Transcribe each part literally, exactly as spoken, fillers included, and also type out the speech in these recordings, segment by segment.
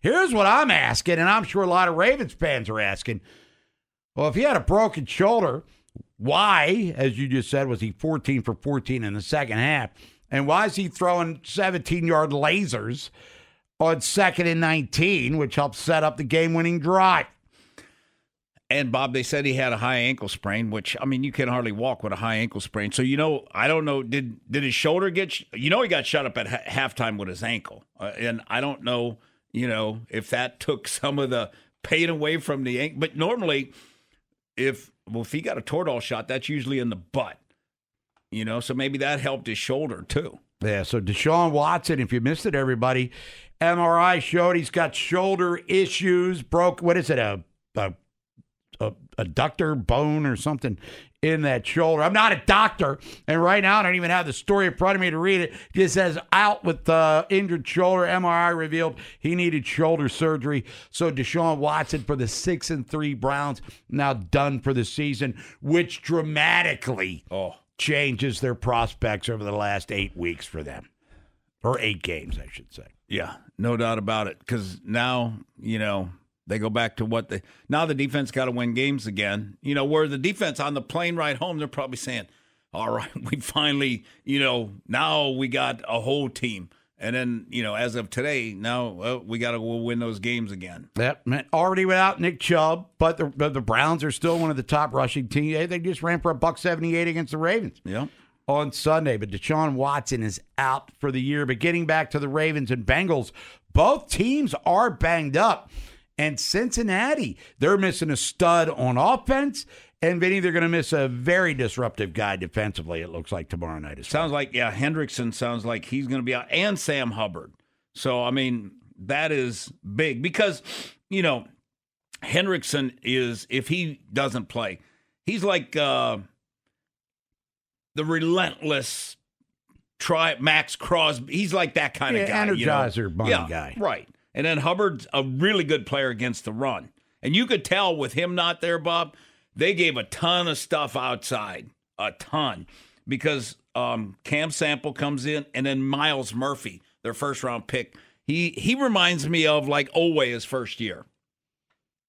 Here's what I'm asking, and I'm sure a lot of Ravens fans are asking. Well, if he had a broken shoulder, why, as you just said, was he fourteen for fourteen in the second half? And why is he throwing seventeen-yard lasers on second and nineteen, which helped set up the game-winning drive? And, Bob, they said he had a high ankle sprain, which, I mean, you can hardly walk with a high ankle sprain. So, you know, I don't know, did did his shoulder get sh- – you know he got shot up at ha- halftime with his ankle. Uh, and I don't know, you know, if that took some of the pain away from the ankle. But normally, if – well, if he got a Toradol shot, that's usually in the butt, you know. So maybe that helped his shoulder too. Yeah, so Deshaun Watson, if you missed it, everybody – M R I showed he's got shoulder issues, broke, what is it, a, a, a adductor bone or something in that shoulder. I'm not a doctor, and right now I don't even have the story in front of me to read it. It just says out with the injured shoulder. M R I revealed he needed shoulder surgery. So Deshaun Watson for the six and three Browns, now done for the season, which dramatically oh. changes their prospects over the last eight weeks for them. Or eight games, I should say. Yeah, no doubt about it. Because now, you know, they go back to what they – now the defense got to win games again. You know, where the defense on the plane ride home, they're probably saying, all right, we finally, you know, now we got a whole team. And then, you know, as of today, now uh, we got to we'll win those games again. That meant already without Nick Chubb, but the, but the Browns are still one of the top rushing teams. They just ran for a buck seventy-eight against the Ravens. Yeah. On Sunday, but Deshaun Watson is out for the year. But getting back to the Ravens and Bengals, both teams are banged up. And Cincinnati, they're missing a stud on offense. And Vinny, they're going to miss a very disruptive guy defensively, it looks like, tomorrow night. Sounds like, yeah, Hendrickson sounds like he's going to be out. And Sam Hubbard. So, I mean, that is big. Because, you know, Hendrickson is, if he doesn't play, he's like... Uh, the relentless try Max Crosby. He's like that kind yeah, of guy. Energizer you know? bunny yeah, guy. Right. And then Hubbard's a really good player against the run. And you could tell with him not there, Bob, they gave a ton of stuff outside. A ton. Because um, Cam Sample comes in, and then Myles Murphy, their first round pick. He he reminds me of like Elway his first year.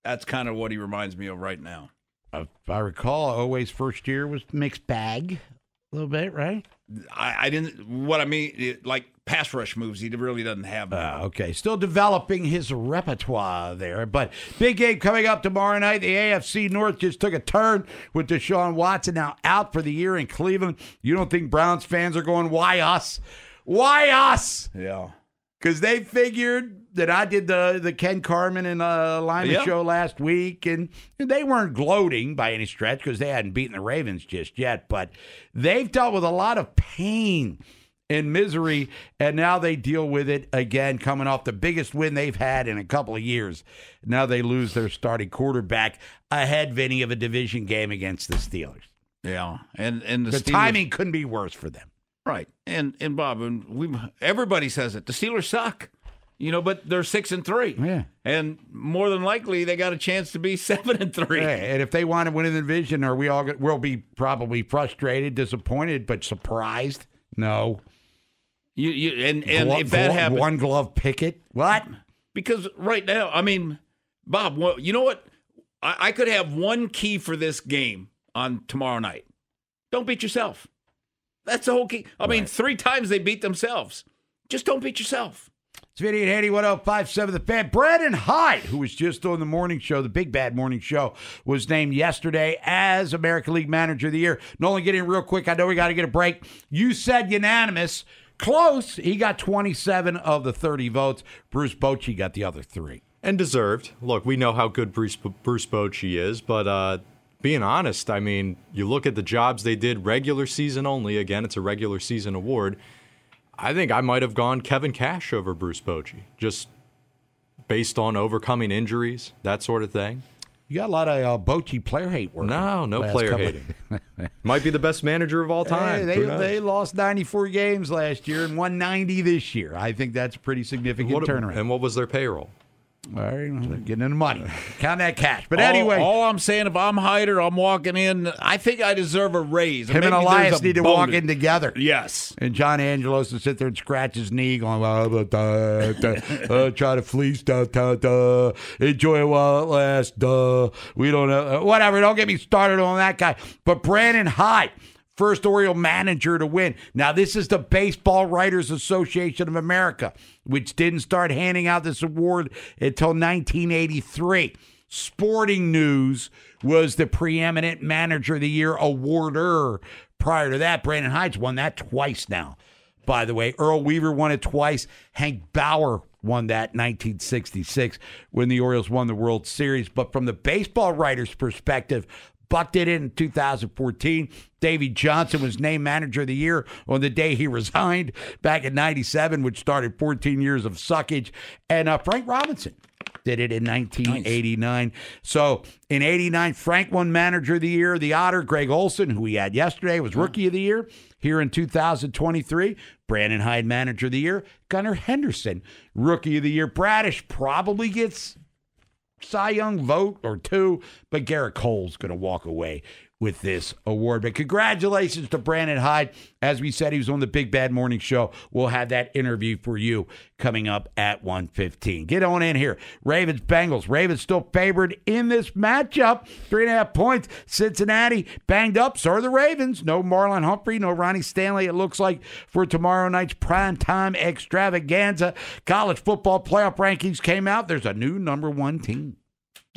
That's kind of what he reminds me of right now. If I recall, Elway's first year was mixed bag. A little bit, right? I, I didn't. What I mean, it, like pass rush moves, he really doesn't have. Uh, okay, still developing his repertoire there. But big game coming up tomorrow night. The A F C North just took a turn with Deshaun Watson now out for the year in Cleveland. You don't think Browns fans are going, why us? Why us? Yeah. Because they figured that I did the the Ken Carman and uh, Lyman yep. show last week, and they weren't gloating by any stretch because they hadn't beaten the Ravens just yet. But they've dealt with a lot of pain and misery, and now they deal with it again, coming off the biggest win they've had in a couple of years. Now they lose their starting quarterback ahead, Vinny, of a division game against the Steelers. Yeah, and and the, the Steelers- timing couldn't be worse for them. Right. And and Bob, and we everybody says it. The Steelers suck. You know, but they're six and three. Yeah. And more than likely, they got a chance to be seven and three. Yeah, and if they want to win the division, are we all get, we'll be probably frustrated, disappointed, but surprised? No. You you and, and glove, if that happens, one glove picket. What? Because right now, I mean, Bob, well, you know what? I, I could have one key for this game on tomorrow night. Don't beat yourself. That's the whole key. I right. mean, three times they beat themselves. Just don't beat yourself. It's Vinny and Andy, one oh five point seven The Fan. Brandon Hyde, who was just on the morning show, the Big Bad Morning Show, was named yesterday as American League Manager of the Year. Nolan, get in real quick. I know we got to get a break. You said unanimous. Close. He got twenty-seven of the thirty votes. Bruce Bochy got the other three. And deserved. Look, we know how good Bruce, Bruce Bochy is, but uh, being honest, I mean, you look at the jobs they did regular season only. Again, it's a regular season award. I think I might have gone Kevin Cash over Bruce Bochy, just based on overcoming injuries, that sort of thing. You got a lot of uh, Bochy player hate work. No, no player hating. Might be the best manager of all time. Hey, they, they lost ninety-four games last year and won ninety this year. I think that's a pretty significant what, turnaround. And what was their payroll? All right, well, getting in the money. Count that cash. But all, anyway. All I'm saying, if I'm Hyder, I'm walking in, I think I deserve a raise. Him and Elias need to bonus. walk in together. Yes. And John Angelos to sit there and scratch his knee going, uh, da, da, uh, try to fleece, da, da, da, enjoy it while it lasts, duh. We don't know. Uh, whatever, don't get me started on that guy. But Brandon Hyde, first Oriole manager to win. Now, this is the Baseball Writers Association of America, which didn't start handing out this award until nineteen eighty-three. Sporting News was the preeminent Manager of the Year awarder prior to that. Brandon Hyde's won that twice now, by the way. Earl Weaver won it twice. Hank Bauer won that nineteen sixty-six when the Orioles won the World Series. But from the baseball writers' perspective, Buck did it in two thousand fourteen. Davey Johnson was named Manager of the Year on the day he resigned back in ninety-seven, which started fourteen years of suckage. And uh, Frank Robinson did it in nineteen eighty-nine. Nice. So in eighty-nine, Frank won Manager of the Year. The Otter, Greg Olson, who we had yesterday, was Rookie of the Year. Here in two thousand twenty-three, Brandon Hyde, Manager of the Year. Gunnar Henderson, Rookie of the Year. Bradish probably gets Cy Young vote or two, but Garrett Cole's going to walk away with this award. But congratulations to Brandon Hyde. As we said, he was on the Big Bad Morning Show. We'll have that interview for you coming up at one fifteen. Get on in here. Ravens, Bengals. Ravens still favored in this matchup. Three and a half points. Cincinnati banged up. So are the Ravens. No Marlon Humphrey. No Ronnie Stanley, it looks like, for tomorrow night's primetime extravaganza. College football playoff rankings came out. There's a new number one team.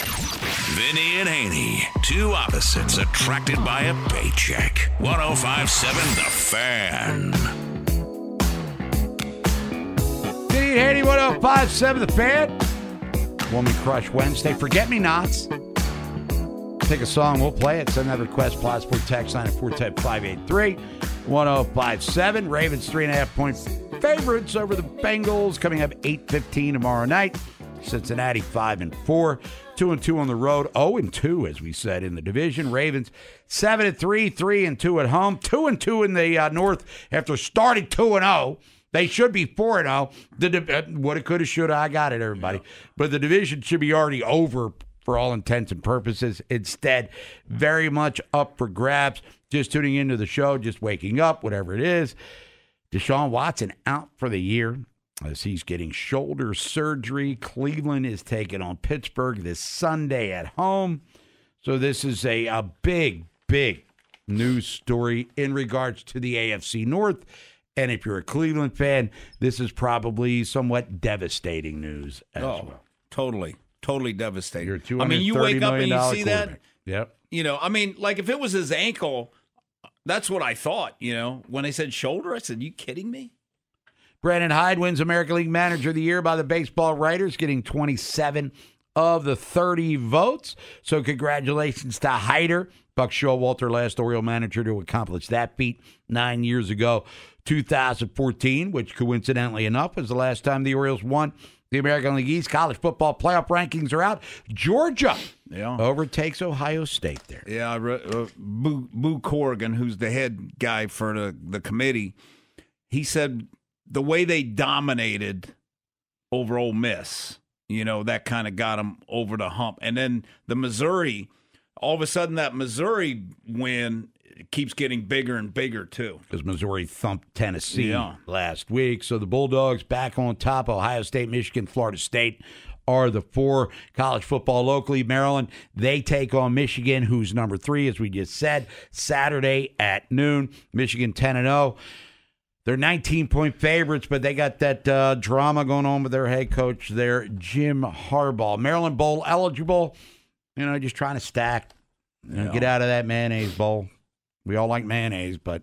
Vinny and Haney, two opposites attracted by a paycheck. one oh five point seven The Fan. Vinny and Haney, one oh five point seven The Fan. Woman Crush Wednesday. Forget me nots. Pick a song, we'll play it. Send that request, possible text line at four one zero, five eight three, one zero five seven. Ravens three and a half point favorites over the Bengals. Coming up eight fifteen tomorrow night. Cincinnati five and four, two and two on the road, zero and two as we said in the division. Ravens seven and three, three and two at home, two and two in the uh, North. After starting two and zero, they should be four and zero. The uh, what it could have, should I got it, everybody. Yeah. But the division should be already over. For all intents and purposes, instead, very much up for grabs. Just tuning into the show, just waking up, whatever it is. Deshaun Watson out for the year as he's getting shoulder surgery. Cleveland is taking on Pittsburgh this Sunday at home. So this is a, a big, big news story in regards to the A F C North. And if you're a Cleveland fan, this is probably somewhat devastating news as oh, well. Totally. Totally devastating. I mean, you wake up and you see that. Yep. You know, I mean, like if it was his ankle, that's what I thought, you know. When they said shoulder, I said, you kidding me? Brandon Hyde wins American League Manager of the Year by the Baseball Writers, getting twenty-seven of the thirty votes. So congratulations to Hyder. Buck Showalter, last Oriole manager to accomplish that feat nine years ago, two thousand fourteen, which coincidentally enough was the last time the Orioles won the American League East. College football playoff rankings are out. Georgia yeah. overtakes Ohio State there. Yeah, uh, Boo, Boo Corrigan, who's the head guy for the, the committee, he said the way they dominated over Ole Miss, you know, that kind of got them over the hump. And then the Missouri, all of a sudden that Missouri win keeps getting bigger and bigger, too. Because Missouri thumped Tennessee yeah. last week. So the Bulldogs back on top. Ohio State, Michigan, Florida State are the four. College football locally, Maryland, they take on Michigan, who's number three, as we just said, Saturday at noon. Michigan ten and oh. They're nineteen-point favorites, but they got that uh, drama going on with their head coach there, Jim Harbaugh. Maryland Bowl eligible. You know, just trying to stack. You know, yeah. Get out of that mayonnaise bowl. We all like mayonnaise, but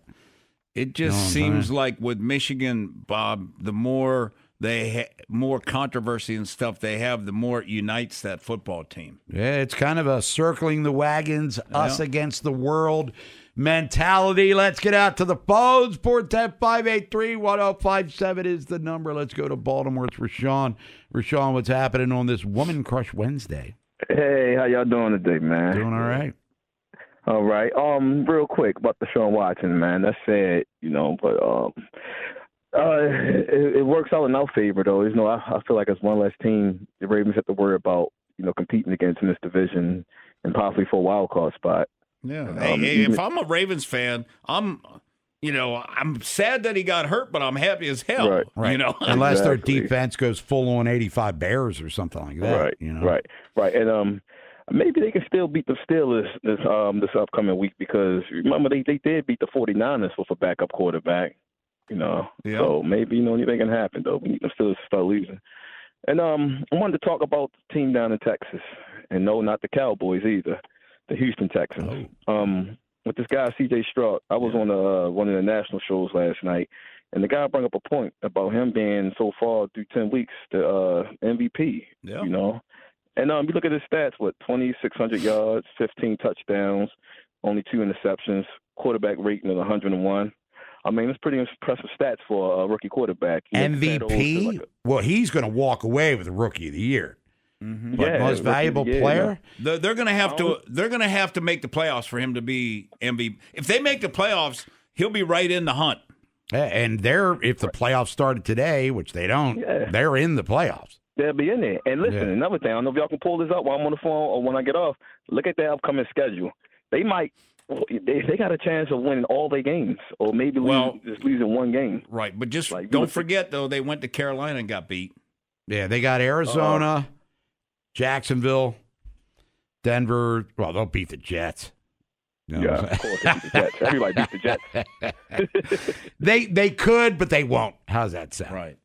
it just you know seems saying. Like with Michigan, Bob, the more they ha- more controversy and stuff they have, the more it unites that football team. Yeah, it's kind of a circling the wagons, yeah. us against the world mentality. Let's get out to the phones. four one zero, five eight three, one zero five seven is the number. Let's go to Baltimore. It's Rashawn. Rashawn, what's happening on this Woman Crush Wednesday? Hey, how y'all doing today, man? Doing all right. All right. Um, real quick about Deshaun Watson, man. That's sad, you know, but um, uh, it, it works out in our favor, though. You know, I, I feel like it's one less team the Ravens have to worry about, you know, competing against in this division and possibly for a wild card spot. Yeah. Um, hey, hey, if I'm a Ravens fan, I'm, you know, I'm sad that he got hurt, but I'm happy as hell. Right. Right. You know, unless exactly. their defense goes full on eighty-five Bears or something like that. Right. You know. Right. Right. And um. Maybe they can still beat the Steelers this this, um, this upcoming week because, remember, they, they did beat the 49ers with a backup quarterback, you know. Yeah. So maybe, you know, anything can happen, though. We need the Steelers to start losing. And um, I wanted to talk about the team down in Texas. And, no, not the Cowboys either, the Houston Texans. Oh. Um, with this guy, C J Stroud, I was on a, uh, one of the national shows last night, and the guy brought up a point about him being, so far, through ten weeks, the uh, M V P, yeah. you know. And um, you look at his stats, what, twenty-six hundred yards, fifteen touchdowns, only two interceptions, quarterback rating of one oh one. I mean, it's pretty impressive stats for a rookie quarterback. He M V P? Like a, well, he's going to walk away with the Rookie of the Year. Mm-hmm. But yeah, most valuable year, player? Yeah. They're, they're going to have to they're going to have to make the playoffs for him to be M V P. If they make the playoffs, he'll be right in the hunt. Yeah, and they're if the playoffs started today, which they don't, yeah. they're in the playoffs. They'll be in there. And listen, yeah. another thing, I don't know if y'all can pull this up while I'm on the phone or when I get off. Look at their upcoming schedule. They might they, – they got a chance of winning all their games or maybe well, losing, just losing one game. Right, but just like, don't forget, though, they went to Carolina and got beat. Yeah, they got Arizona, uh, Jacksonville, Denver. Well, they'll beat the Jets. No. Yeah, of course. It's the Jets. Everybody beat the Jets. they they could, but they won't. How's that sound? Right.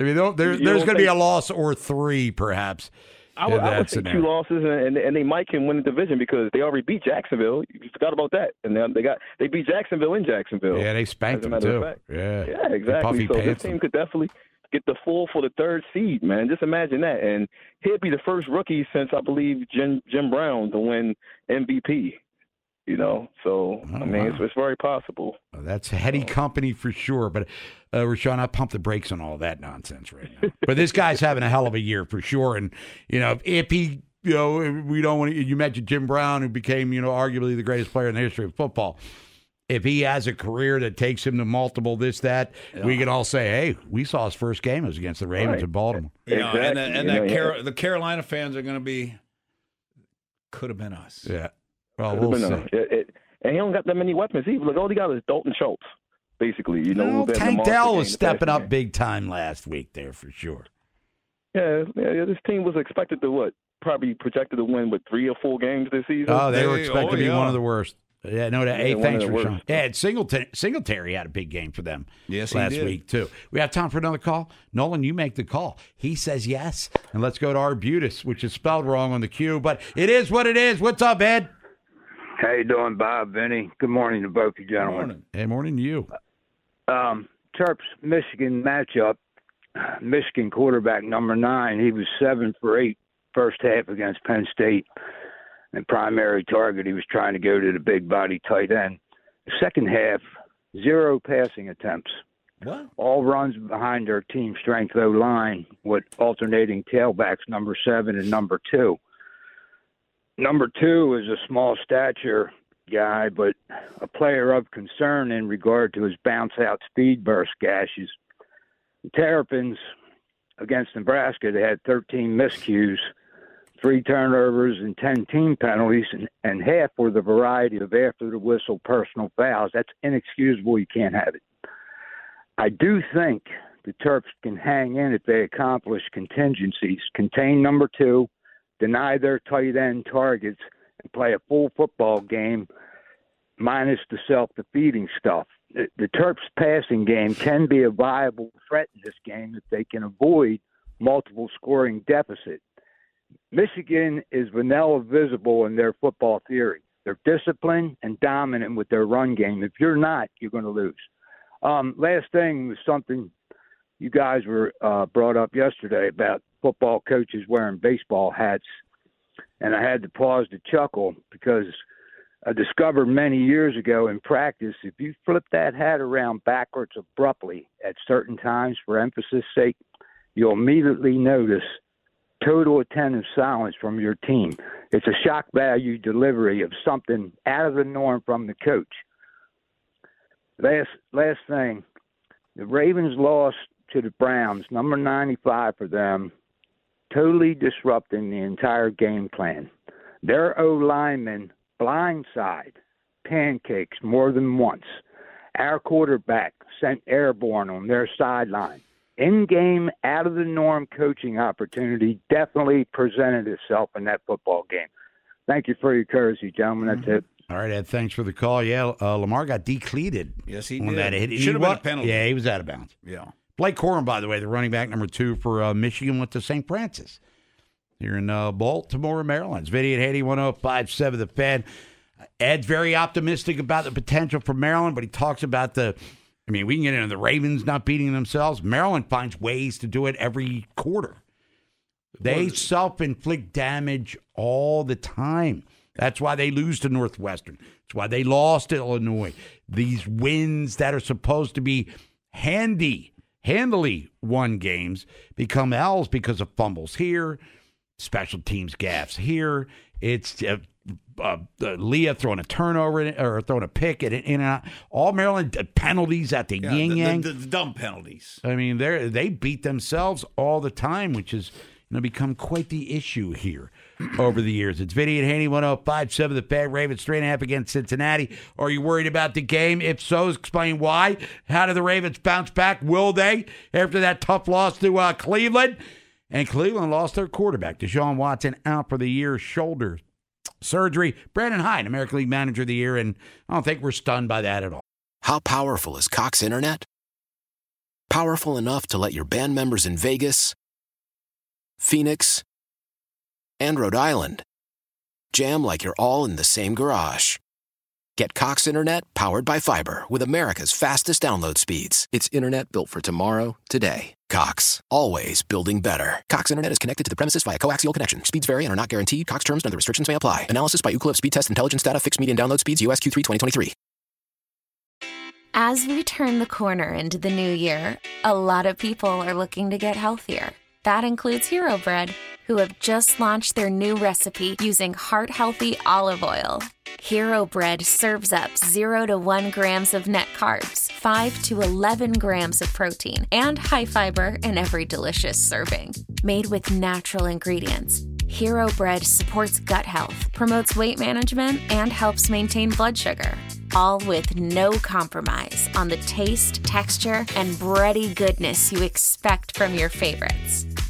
I mean, there, there's going to be a loss or three, perhaps. I would, I would say two losses, and, and they might can win the division because they already beat Jacksonville. You forgot about that, and they, they got they beat Jacksonville in Jacksonville. Yeah, they spanked them too. Yeah, yeah, exactly. So this team could definitely get the full for the third seed, man. Just imagine that, and he'd be the first rookie since I believe Jim Jim Brown to win M V P. You know, so, oh, I mean, wow. it's, it's very possible. Well, that's a heady company for sure. But, uh, Rashawn, I pump the brakes on all that nonsense right now. But this guy's having a hell of a year for sure. And, you know, if he, you know, we don't want to, you mentioned Jim Brown, who became, you know, arguably the greatest player in the history of football. If he has a career that takes him to multiple this, that, yeah. we can all say, hey, we saw his first game. It was against the Ravens right. in Baltimor. You know, exactly. And, the, and that yeah, Car- yeah. the Carolina fans are going to be, could have been us. Yeah. Well, we'll see. It, it, and he don't got that many weapons either. Like, all he got is Dalton Schultz, basically. You know, well, Tank Dell was stepping up big time last week there for sure. Yeah, yeah, this team was expected to what? Probably projected to win with three or four games this season. Oh, they, they were expected oh, to be yeah. one of the worst. Yeah, no, that, yeah, hey, thanks, Rashawn. Yeah, Singletary, Singletary had a big game for them yes, last week, too. We have time for another call. Nolan, you make the call. He says yes. And let's go to Arbutus, which is spelled wrong on the queue, but it is what it is. What's up, Ed? How you doing, Bob, Vinny? Good morning to both you gentlemen. Morning. Hey, morning to you. Um, Terps-Michigan matchup, Michigan quarterback number nine, he was seven for eight first half against Penn State. And primary target, he was trying to go to the big body tight end. Second half, zero passing attempts. What? All runs behind their team strength O-line with alternating tailbacks, number seven and number two. Number two is a small stature guy, but a player of concern in regard to his bounce-out speed burst gashes. The Terrapins against Nebraska, they had thirteen miscues, three turnovers, and ten team penalties, and, and half were the variety of after-the-whistle personal fouls. That's inexcusable. You can't have it. I do think the Terps can hang in if they accomplish contingencies. Contain number two, deny their tight end targets, and play a full football game minus the self-defeating stuff. The, the Terps' passing game can be a viable threat in this game if they can avoid multiple scoring deficit. Michigan is vanilla visible in their football theory. They're disciplined and dominant with their run game. If you're not, you're going to lose. Um, last thing was something you guys were uh, brought up yesterday about football coaches wearing baseball hats, and I had to pause to chuckle because I discovered many years ago in practice, if you flip that hat around backwards abruptly at certain times for emphasis sake, you'll immediately notice total attentive silence from your team. It's a shock value delivery of something out of the norm from the coach. Last, last thing, the Ravens lost to the Browns, number ninety-five for them, totally disrupting the entire game plan. Their O-linemen blindside pancakes more than once. Our quarterback sent airborne on their sideline. In-game, out-of-the-norm coaching opportunity definitely presented itself in that football game. Thank you for your courtesy, gentlemen. That's mm-hmm. it. All right, Ed, thanks for the call. Yeah, uh, Lamar got decleated. Yes, he did. That hit. He should have been a penalty. Yeah, he was out of bounds. Yeah. Blake Corum, by the way, the running back number two for uh, Michigan, went to Saint Francis here in uh, Baltimore, Maryland. It's Vinny at Haiti, one oh five point seven The Fan. Ed's very optimistic about the potential for Maryland, but he talks about the, I mean, we can get into the Ravens not beating themselves. Maryland finds ways to do it every quarter. They self-inflict damage all the time. That's why they lose to Northwestern. That's why they lost to Illinois. These wins that are supposed to be handy, handily won games become L's because of fumbles here, special teams gaffes here. It's uh, uh, uh, Leah throwing a turnover in, or throwing a pick at in and out. All Maryland penalties at the yeah, yin yang, the, the, the dumb penalties. I mean, they they beat themselves all the time, which has you know become quite the issue here over the years. It's Vinny and Haney, one oh five point seven The Fan. Ravens three and a half against Cincinnati. Are you worried about the game? If so, explain why. How do the Ravens bounce back? Will they after that tough loss to uh, Cleveland? And Cleveland lost their quarterback, Deshaun Watson, out for the year, shoulder surgery. Brandon Hyde, American League Manager of the Year, and I don't think we're stunned by that at all. How powerful is Cox Internet? Powerful enough to let your band members in Vegas, Phoenix, and Rhode Island jam like you're all in the same garage. Get Cox Internet powered by fiber with America's fastest download speeds. It's internet built for tomorrow, today. Cox, always building better. Cox Internet is connected to the premises via coaxial connection. Speeds vary and are not guaranteed. Cox terms and other restrictions may apply. Analysis by Ookla Speedtest Intelligence data. Fixed median download speeds. U S Q three twenty twenty-three. As we turn the corner into the new year, a lot of people are looking to get healthier. That includes Hero Bread, who have just launched their new recipe using heart-healthy olive oil. Hero Bread serves up zero to one grams of net carbs, five to eleven grams of protein, and high fiber in every delicious serving. Made with natural ingredients, Hero Bread supports gut health, promotes weight management, and helps maintain blood sugar. All with no compromise on the taste, texture, and bready goodness you expect from your favorites.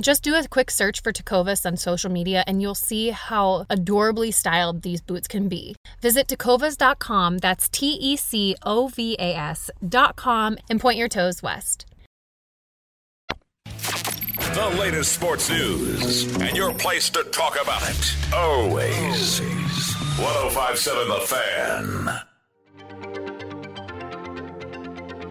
Just do a quick search for Tecovas on social media and you'll see how adorably styled these boots can be. Visit tecovas dot com, that's T E C O V A S dot com, and point your toes west. The latest sports news and your place to talk about it. Always. one oh five point seven The Fan.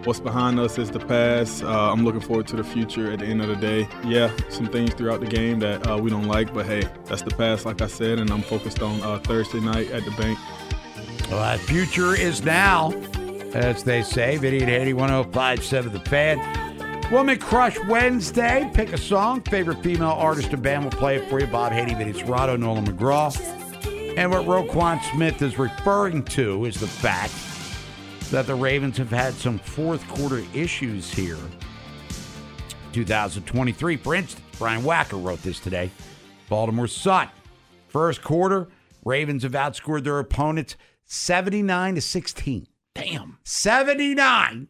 What's behind us is the past. Uh, I'm looking forward to the future at the end of the day. Yeah, some things throughout the game that uh, we don't like, but hey, that's the past, like I said, and I'm focused on uh, Thursday night at the bank. Well, that future is now, as they say. Vinny and Haney, one oh five point seven The Fan. Woman Crush Wednesday. Pick a song. Favorite female artist and band will play it for you. Bob, Haney, Vinny Serrato, Nolan McGraw. And what Roquan Smith is referring to is the fact that the Ravens have had some fourth quarter issues here. two thousand twenty-three, for instance, Brian Wacker wrote this today. Baltimore Sun. First quarter, Ravens have outscored their opponents seventy-nine to sixteen. Damn. seventy-nine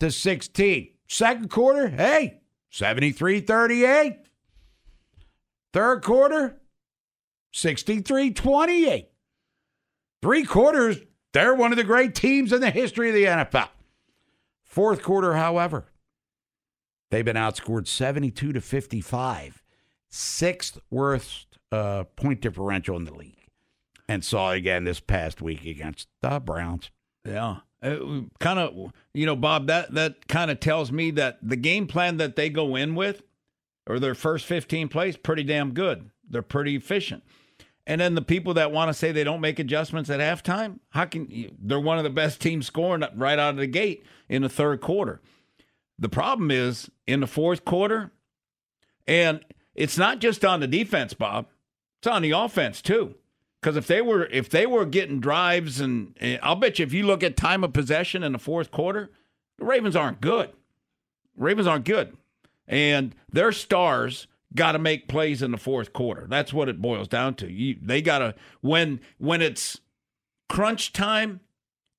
to sixteen. Second quarter, hey, seventy-three thirty-eight. Third quarter, sixty-three twenty-eight. Three quarters, they're one of the great teams in the history of the N F L. Fourth quarter, however, they've been outscored seventy-two to fifty-five, sixth worst uh, point differential in the league, and saw again this past week against the Browns. Yeah, kind of, you know, Bob, that that kind of tells me that the game plan that they go in with, or their first fifteen plays, pretty damn good. They're pretty efficient. And then the people that want to say they don't make adjustments at halftime, how can you, they're one of the best teams scoring right out of the gate in the third quarter. The problem is in the fourth quarter, and it's not just on the defense, Bob. It's on the offense too. Because if they were if they were getting drives, and, and I'll bet you if you look at time of possession in the fourth quarter, the Ravens aren't good. Ravens aren't good, and their stars got to make plays in the fourth quarter. That's what it boils down to. You, they got to, when when it's crunch time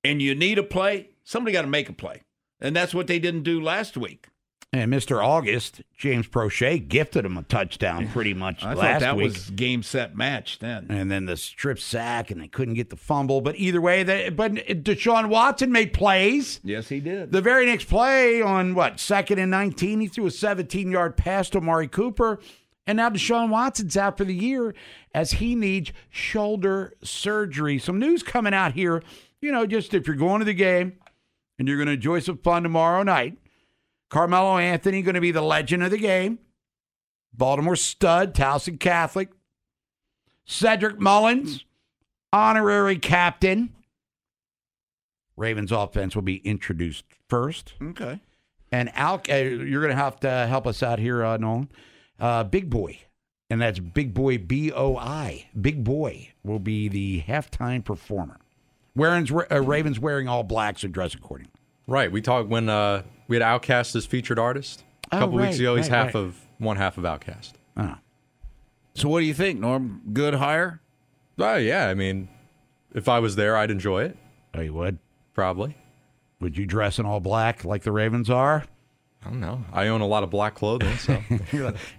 and you need a play, somebody got to make a play. And that's what they didn't do last week. And Mister August, James Prochet, gifted him a touchdown pretty much I last thought that week. That was game, set, match then. And then the strip sack, and they couldn't get the fumble. But either way, they, but Deshaun Watson made plays. Yes, he did. The very next play on, what, second and nineteen, he threw a seventeen-yard pass to Amari Cooper. And now Deshaun Watson's out for the year as he needs shoulder surgery. Some news coming out here, you know, just if you're going to the game and you're going to enjoy some fun tomorrow night. Carmelo Anthony going to be the legend of the game. Baltimore stud, Towson Catholic. Cedric Mullins, honorary captain. Ravens offense will be introduced first. Okay. And Al, uh, you're going to have to help us out here, uh, Nolan. Uh, Big Boy, and that's Big Boy B O I. Big Boy will be the halftime performer. Wearing's, uh, Ravens wearing all blacks and dress accordingly. Right. We talked when... Uh... We had Outkast as featured artist a couple oh, right, weeks ago. He's right, half right. of one half of Outkast. Uh-huh. So what do you think, Norm? Good hire? Oh, yeah. I mean, if I was there, I'd enjoy it. Oh, you would? Probably. Would you dress in all black like the Ravens are? I don't know. I own a lot of black clothing, so.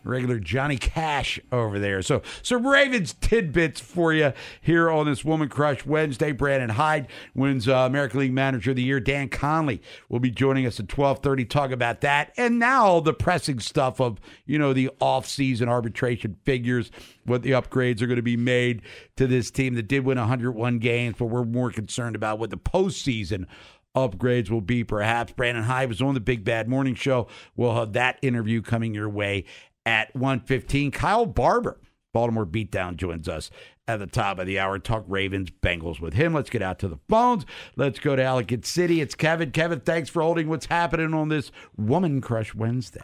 Regular Johnny Cash over there. So some Ravens tidbits for you here on this Woman Crush Wednesday. Brandon Hyde wins uh, American League Manager of the Year. Dan Conley will be joining us at twelve thirty. Talk about that. And now the pressing stuff of, you know, the offseason arbitration figures, what the upgrades are going to be made to this team that did win one hundred one games, but we're more concerned about what the postseason upgrades will be, perhaps. Brandon Hyde was on the Big Bad Morning Show. We'll have that interview coming your way at one fifteen. Kyle Barber, Baltimore Beatdown, joins us at the top of the hour. Talk Ravens, Bengals with him. Let's get out to the phones. Let's go to Ellicott City. It's Kevin. Kevin, thanks for holding. What's happening on this Woman Crush Wednesday?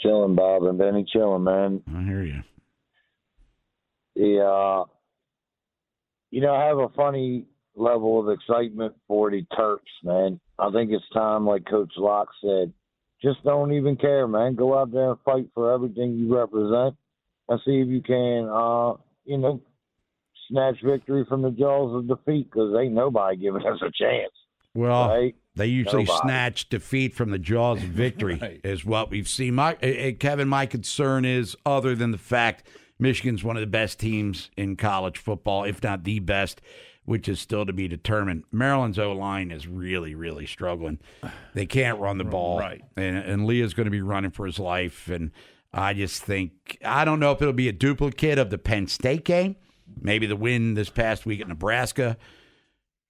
Chilling, Bob and Benny. Chilling, man. I hear you. The, uh, you know, I have a funny level of excitement for the Terps, man. I think it's time, like Coach Locke said, just don't even care, man. Go out there and fight for everything you represent and see if you can, uh, you know, snatch victory from the jaws of defeat, because ain't nobody giving us a chance. Well, right? They usually nobody. Snatch defeat from the jaws of victory right. is what we've seen. My, uh, Kevin, my concern is, other than the fact Michigan's one of the best teams in college football, if not the best, which is still to be determined. Maryland's O-line is really, really struggling. They can't run the ball. Right. And, and Leah's going to be running for his life. And I just think, I don't know if it'll be a duplicate of the Penn State game. Maybe the win this past week at Nebraska,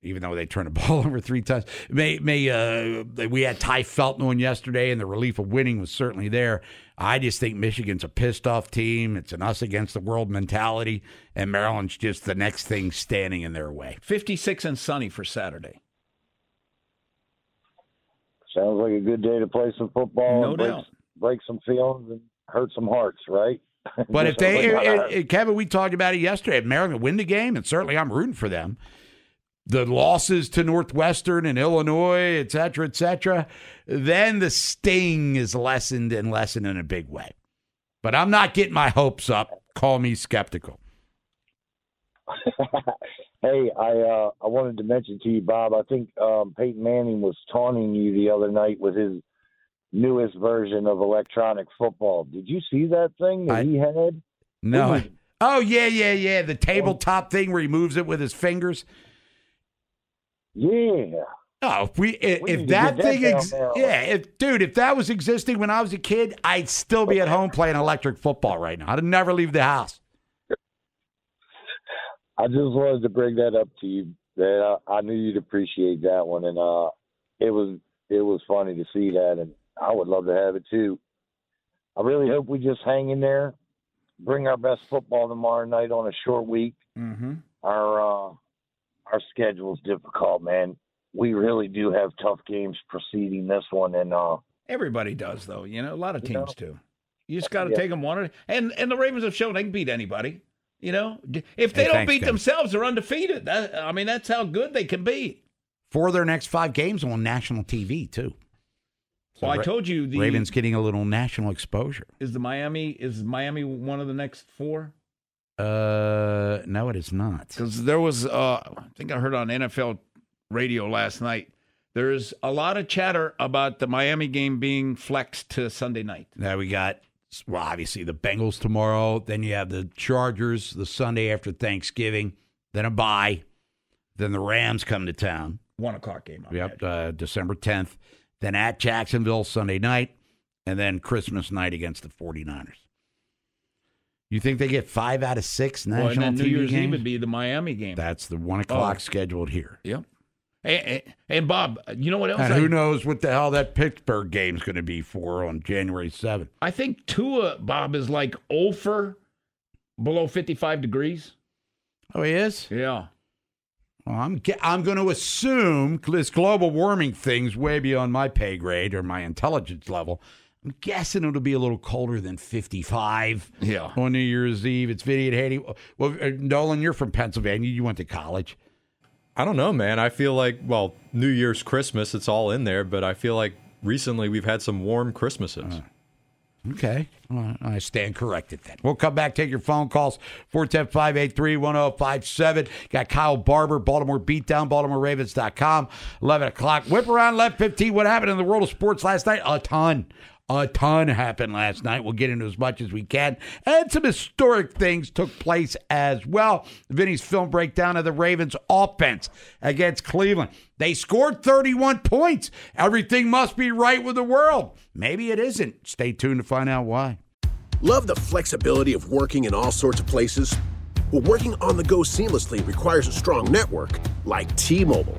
even though they turned the ball over three times. May, may uh, we had Ty Felton on yesterday, and the relief of winning was certainly there. I just think Michigan's a pissed-off team. It's an us-against-the-world mentality, and Maryland's just the next thing standing in their way. fifty-six and sunny for Saturday. Sounds like a good day to play some football. No and break, doubt. Break some feelings and hurt some hearts, right? But if they like – it, it, Kevin, we talked about it yesterday. If Maryland win the game, and certainly I'm rooting for them, the losses to Northwestern and Illinois, et cetera, et cetera, then the sting is lessened and lessened in a big way. But I'm not getting my hopes up. Call me skeptical. Hey, I uh, I wanted to mention to you, Bob, I think um, Peyton Manning was taunting you the other night with his newest version of electronic football. Did you see that thing that I, he had? No. I, oh, yeah, yeah, yeah. The tabletop thing where he moves it with his fingers. Yeah. Oh, if we if, we if that, that thing, ex- yeah, if dude, if that was existing when I was a kid, I'd still be at home playing electric football right now. I'd never leave the house. I just wanted to bring that up to you. That I, I knew you'd appreciate that one, and uh, it was it was funny to see that, and I would love to have it too. I really hope we just hang in there, bring our best football tomorrow night on a short week. Mm-hmm. Our uh, Our schedule's difficult, man. We really do have tough games preceding this one, and uh, everybody does, though. You know, a lot of teams you know, do. You just got to yeah. take them one at a time. And the Ravens have shown they can beat anybody. You know, if they hey, don't thanks, beat guys. themselves, they're undefeated. That, I mean, that's how good they can be. For their next five games on national T V, too. So well, I Ra- told you the Ravens getting a little national exposure. Is the Miami? Is Miami one of the next four? Uh, no, it is not. Because there was, uh, I think I heard on N F L radio last night, There's a lot of chatter about the Miami game being flexed to Sunday night. Now we got, well, obviously the Bengals tomorrow. Then you have the Chargers the Sunday after Thanksgiving. Then a bye. Then the Rams come to town. One o'clock game. Yep, uh, December tenth. Then at Jacksonville Sunday night. And then Christmas night against the forty-niners. You think they get five out of six national T V games? Well, and then New Year's Eve would be the Miami game. That's the one o'clock oh. scheduled here. Yep. And, and, Bob, you know what else? And who I, knows what the hell that Pittsburgh game's going to be for on January seventh. I think Tua, Bob, is like oh for below fifty-five degrees. Oh, he is? Yeah. Well, I'm I'm going to assume this global warming thing's way beyond my pay grade or my intelligence level. I'm guessing it'll be a little colder than fifty-five yeah. on New Year's Eve. It's Vinny and Haiti. Well, Nolan, you're from Pennsylvania. You went to college. I don't know, man. I feel like, well, New Year's, Christmas, it's all in there, but I feel like recently we've had some warm Christmases. Uh, okay. Well, I stand corrected then. We'll come back, take your phone calls, four one zero, five eight three, one zero five seven. Got Kyle Barber, Baltimore Beatdown, Baltimore Ravens dot com, eleven o'clock. Whip around left fifteen. What happened in the world of sports last night? A ton. A ton happened last night. We'll get into as much as we can. And some historic things took place as well. Vinny's film breakdown of the Ravens offense against Cleveland. They scored thirty-one points. Everything must be right with the world. Maybe it isn't. Stay tuned to find out why. Love the flexibility of working in all sorts of places? Well, working on the go seamlessly requires a strong network like T-Mobile.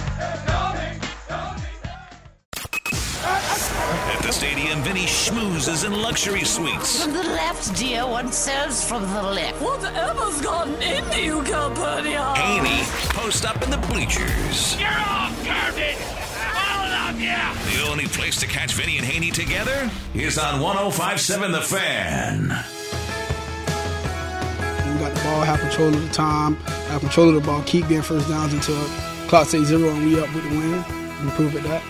Stadium, Vinny schmoozes in luxury suites. From the left, dear, one serves from the left. Whatever's gotten into you, Calpurnia? Amy, post up in the bleachers. You're all garbage! All of you! The only place to catch Vinny and Haney together is on one oh five point seven The Fan. You got the ball, have control of the time, have control of the ball, keep getting first downs until clock stays zero and we up with the win. Improve at that.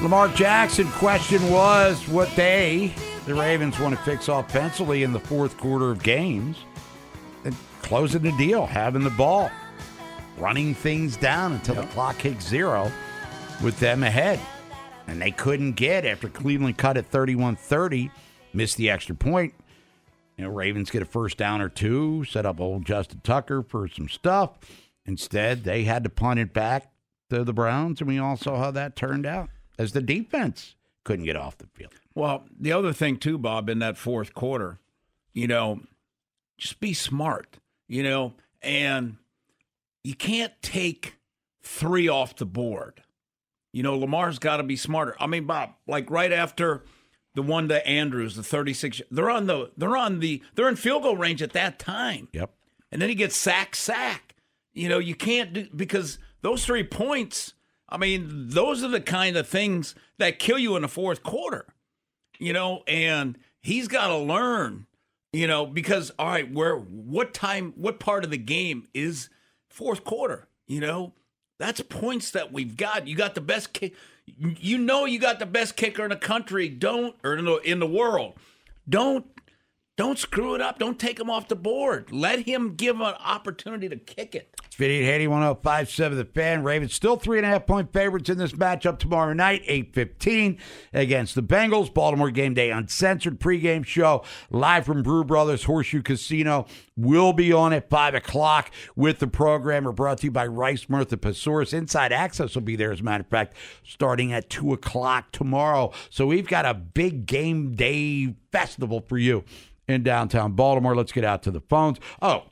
Lamar Jackson question was what they, the Ravens, want to fix offensively in the fourth quarter of games. And closing the deal, having the ball, running things down until yep. the clock hits zero with them ahead. And they couldn't get after Cleveland cut at thirty-one thirty, missed the extra point. You know, Ravens get a first down or two, set up old Justin Tucker for some stuff. Instead, they had to punt it back to the Browns, and we all saw how that turned out. As the defense couldn't get off the field. Well, the other thing, too, Bob, in that fourth quarter, you know, just be smart, you know, and you can't take three off the board. You know, Lamar's got to be smarter. I mean, Bob, like right after the one to Andrews, the thirty-six, they're on the, they're on the, they're in field goal range at that time. Yep. And then he gets sack, sack. You know, you can't do, because those three points, I mean, those are the kind of things that kill you in the fourth quarter, you know, and he's got to learn, you know, because, all right, where, what time, what part of the game is fourth quarter, you know, that's points that we've got. You got the best kick, you know, you got the best kicker in the country, don't, or in the, in the world, don't, don't screw it up. Don't take him off the board. Let him give an opportunity to kick it. Vinny and Haney, one oh five point seven The Fan. Ravens still three and a half point favorites in this matchup tomorrow night, eight fifteen against the Bengals. Baltimore Game Day Uncensored pregame show live from Brew Brothers Horseshoe Casino will be on at five o'clock with the programmer brought to you by Rice Murtha Pesaurus. Inside Access will be there, as a matter of fact, starting at two o'clock tomorrow. So we've got a big game day festival for you in downtown Baltimore. Let's get out to the phones. Oh.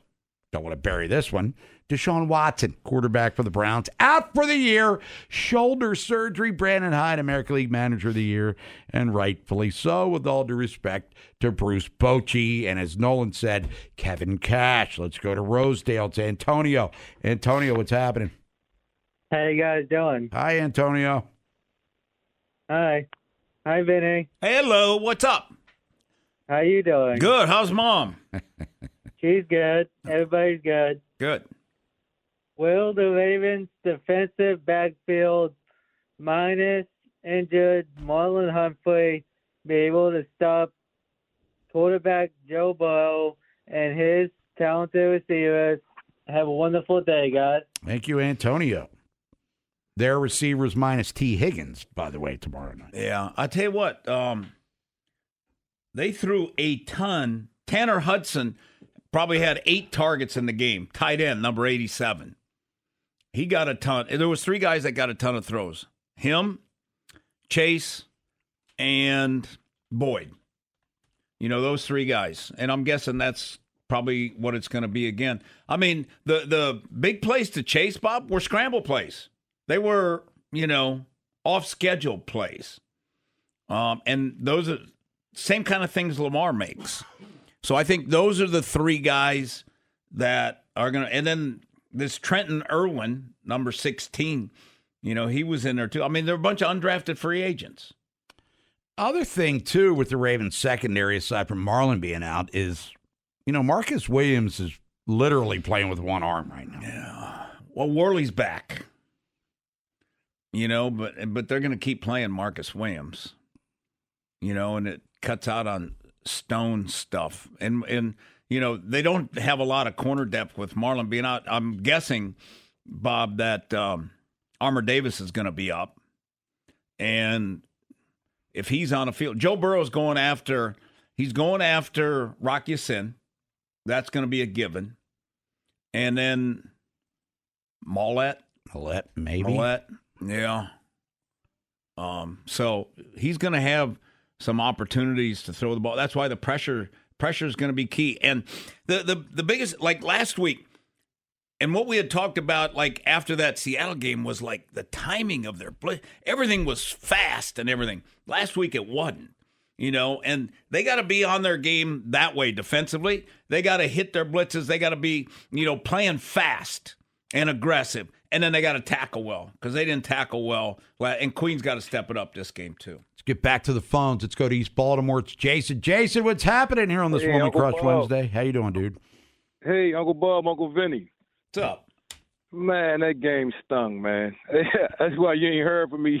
Don't want to bury this one. Deshaun Watson, quarterback for the Browns, out for the year. Shoulder surgery. Brandon Hyde, American League Manager of the Year, and rightfully so, with all due respect to Bruce Bochy. And as Nolan said, Kevin Cash. Let's go to Rosedale to Antonio. Antonio, what's happening? How you guys doing? Hi, Antonio. Hi. Hi, Vinny. Hello. What's up? How you doing? Good. How's mom? She's good. Everybody's good. Good. Will the Ravens' defensive backfield minus injured Marlon Humphrey be able to stop quarterback Joe Burrow and his talented receivers? Have a wonderful day, guys. Thank you, Antonio. Their receivers minus T. Higgins, by the way, tomorrow night. Yeah. I tell you what, um, they threw a ton. Tanner Hudson probably had eight targets in the game. Tight end, number eighty-seven. He got a ton. There was three guys that got a ton of throws. Him, Chase, and Boyd. You know, those three guys. And I'm guessing that's probably what it's going to be again. I mean, the, the big plays to Chase, Bob, were scramble plays. They were, you know, off-schedule plays. Um, and those are same kind of things Lamar makes. So I think those are the three guys that are going to – and then this Trenton Irwin, number sixteen, you know, he was in there too. I mean, there are a bunch of undrafted free agents. Other thing, too, with the Ravens secondary, aside from Marlon being out, is, you know, Marcus Williams is literally playing with one arm right now. Yeah. Well, Worley's back. You know, but but they're going to keep playing Marcus Williams. You know, and it cuts out on Stone stuff. And, and you know, they don't have a lot of corner depth with Marlon being out. I'm guessing, Bob, that um, Armor Davis is going to be up. And if he's on the field, Joe Burrow's going after, he's going after Rocky Sin. That's going to be a given. And then Mollett. Mollett, maybe. Mollett. Yeah. Um, so he's going to have some opportunities to throw the ball. That's why the pressure pressure is going to be key. And the, the the biggest, like last week, and what we had talked about, like after that Seattle game, was like the timing of their play. Everything was fast and everything. Last week it wasn't, you know. And they got to be on their game that way defensively. They got to hit their blitzes. They got to be, you know, playing fast and aggressive. And then they got to tackle well, because they didn't tackle well. And Queen's got to step it up this game, too. Let's get back to the phones. Let's go to East Baltimore. It's Jason. Jason, what's happening here on this hey, Woman Crush Wednesday? How you doing, dude? Hey, Uncle Bob, Uncle Vinny. What's up? Man, that game stung, man. That's why you ain't heard from me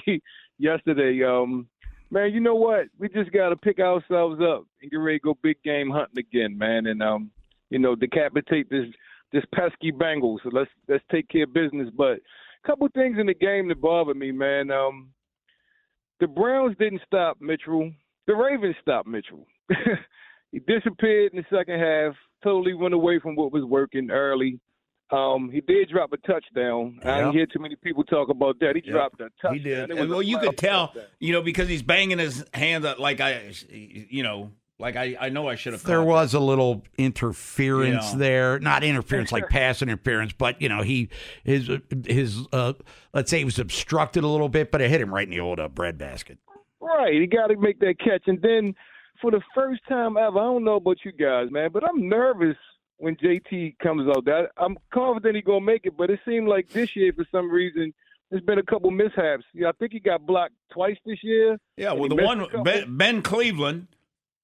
yesterday. Um, man, you know what? We just got to pick ourselves up and get ready to go big game hunting again, man. And, um, you know, decapitate this – this pesky Bengals, so let's let's take care of business. But a couple things in the game that bothered me, man. Um, the Browns didn't stop Mitchell. The Ravens stopped Mitchell. He disappeared in the second half. Totally went away from what was working early. Um, he did drop a touchdown. Yeah. I didn't hear too many people talk about that. He yeah. dropped a touchdown. He did. Well, you could tell, touchdown. you know, because he's banging his hands up like I, you know. Like, I, I know I should have caught. There was a little interference yeah. there. Not interference, like pass interference, but, you know, he, his, his uh, let's say he was obstructed a little bit, but it hit him right in the old uh, breadbasket. Right. He got to make that catch. And then, for the first time ever, I don't know about you guys, man, but I'm nervous when J T comes out. That I'm confident he's going to make it, but it seemed like this year, for some reason, there's been a couple mishaps. Yeah, I think he got blocked twice this year. Yeah, well, the one, Ben, Ben Cleveland.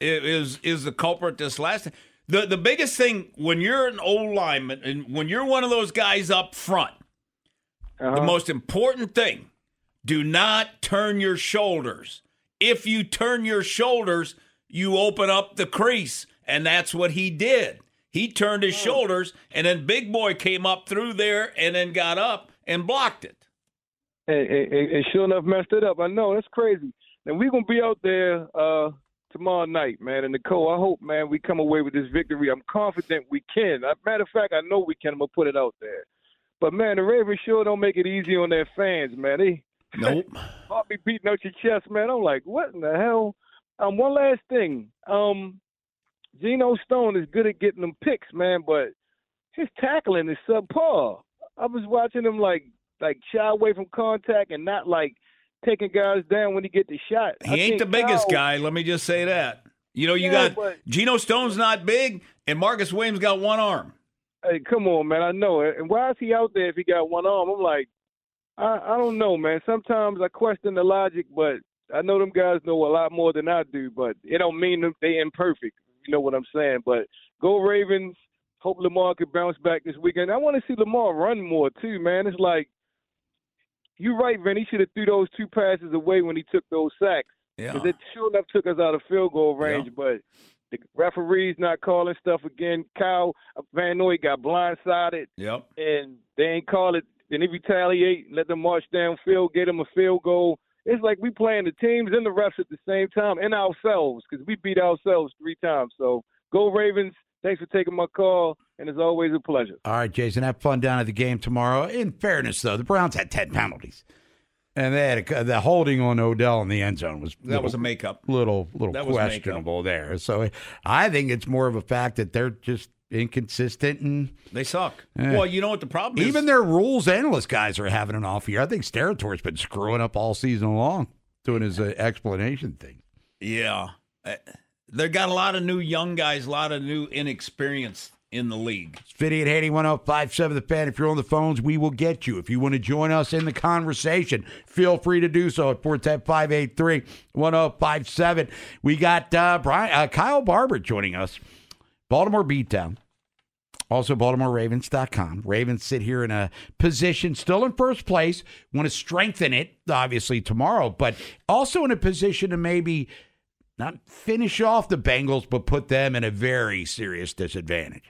Is is the culprit this last thing. The, the biggest thing when you're an old lineman and when you're one of those guys up front, uh-huh. the most important thing, do not turn your shoulders. If you turn your shoulders, you open up the crease, and that's what he did. He turned his oh. shoulders, and then Big Boy came up through there and then got up and blocked it. And, and, and sure enough messed it up. I know. That's crazy. And we're going to be out there uh, – tomorrow night, man, and Nicole, I hope, man, we come away with this victory. I'm confident we can. Matter of fact, I know we can. I'm going to put it out there. But, man, the Ravens sure don't make it easy on their fans, man. They nope. I'll be beating out your chest, man. I'm like, what in the hell? Um, one last thing. Um, Geno Stone is good at getting them picks, man, but his tackling is subpar. I was watching him like like shy away from contact and not like taking guys down when he get the shot. He I ain't the biggest Kyle, guy. Let me just say that. You know, you yeah, got but, Geno Stone's not big, and Marcus Williams got one arm. Hey, come on, man. I know it. And why is he out there if he got one arm? I'm like, I, I don't know, man. Sometimes I question the logic, but I know them guys know a lot more than I do, but it don't mean them they imperfect. You know what I'm saying? But go Ravens. Hope Lamar could bounce back this weekend. I want to see Lamar run more, too, man. It's like, you're right, Vin. He should have threw those two passes away when he took those sacks. Yeah. Because it sure enough took us out of field goal range, yeah. But the referees not calling stuff again. Kyle Van Noy got blindsided, yep. And they ain't call it. Then they retaliate, let them march downfield, get them a field goal. It's like we playing the teams and the refs at the same time and ourselves because we beat ourselves three times. So go Ravens. Thanks for taking my call, and it's always a pleasure. All right, Jason, have fun down at the game tomorrow. In fairness, though, the Browns had ten penalties. And they had a, the holding on Odell in the end zone was that little, was a makeup, little little that questionable there. So I think it's more of a fact that they're just inconsistent and they suck. Eh. Well, you know what the problem is? Even their rules analyst guys are having an off year. I think Sterrator's been screwing up all season long doing his uh, explanation thing. Yeah, they got a lot of new young guys, a lot of new inexperienced in the league. It's Vinny at eight one oh five seven The Fan. If you're on the phones, we will get you. If you want to join us in the conversation, feel free to do so at four one oh, five eight three, one oh five seven We got uh, Brian, uh, Kyle Barber joining us. Baltimore Beatdown. Also, Baltimore Ravens dot com. Ravens sit here in a position, still in first place. Want to strengthen it, obviously, tomorrow, but also in a position to maybe not finish off the Bengals, but put them in a very serious disadvantage.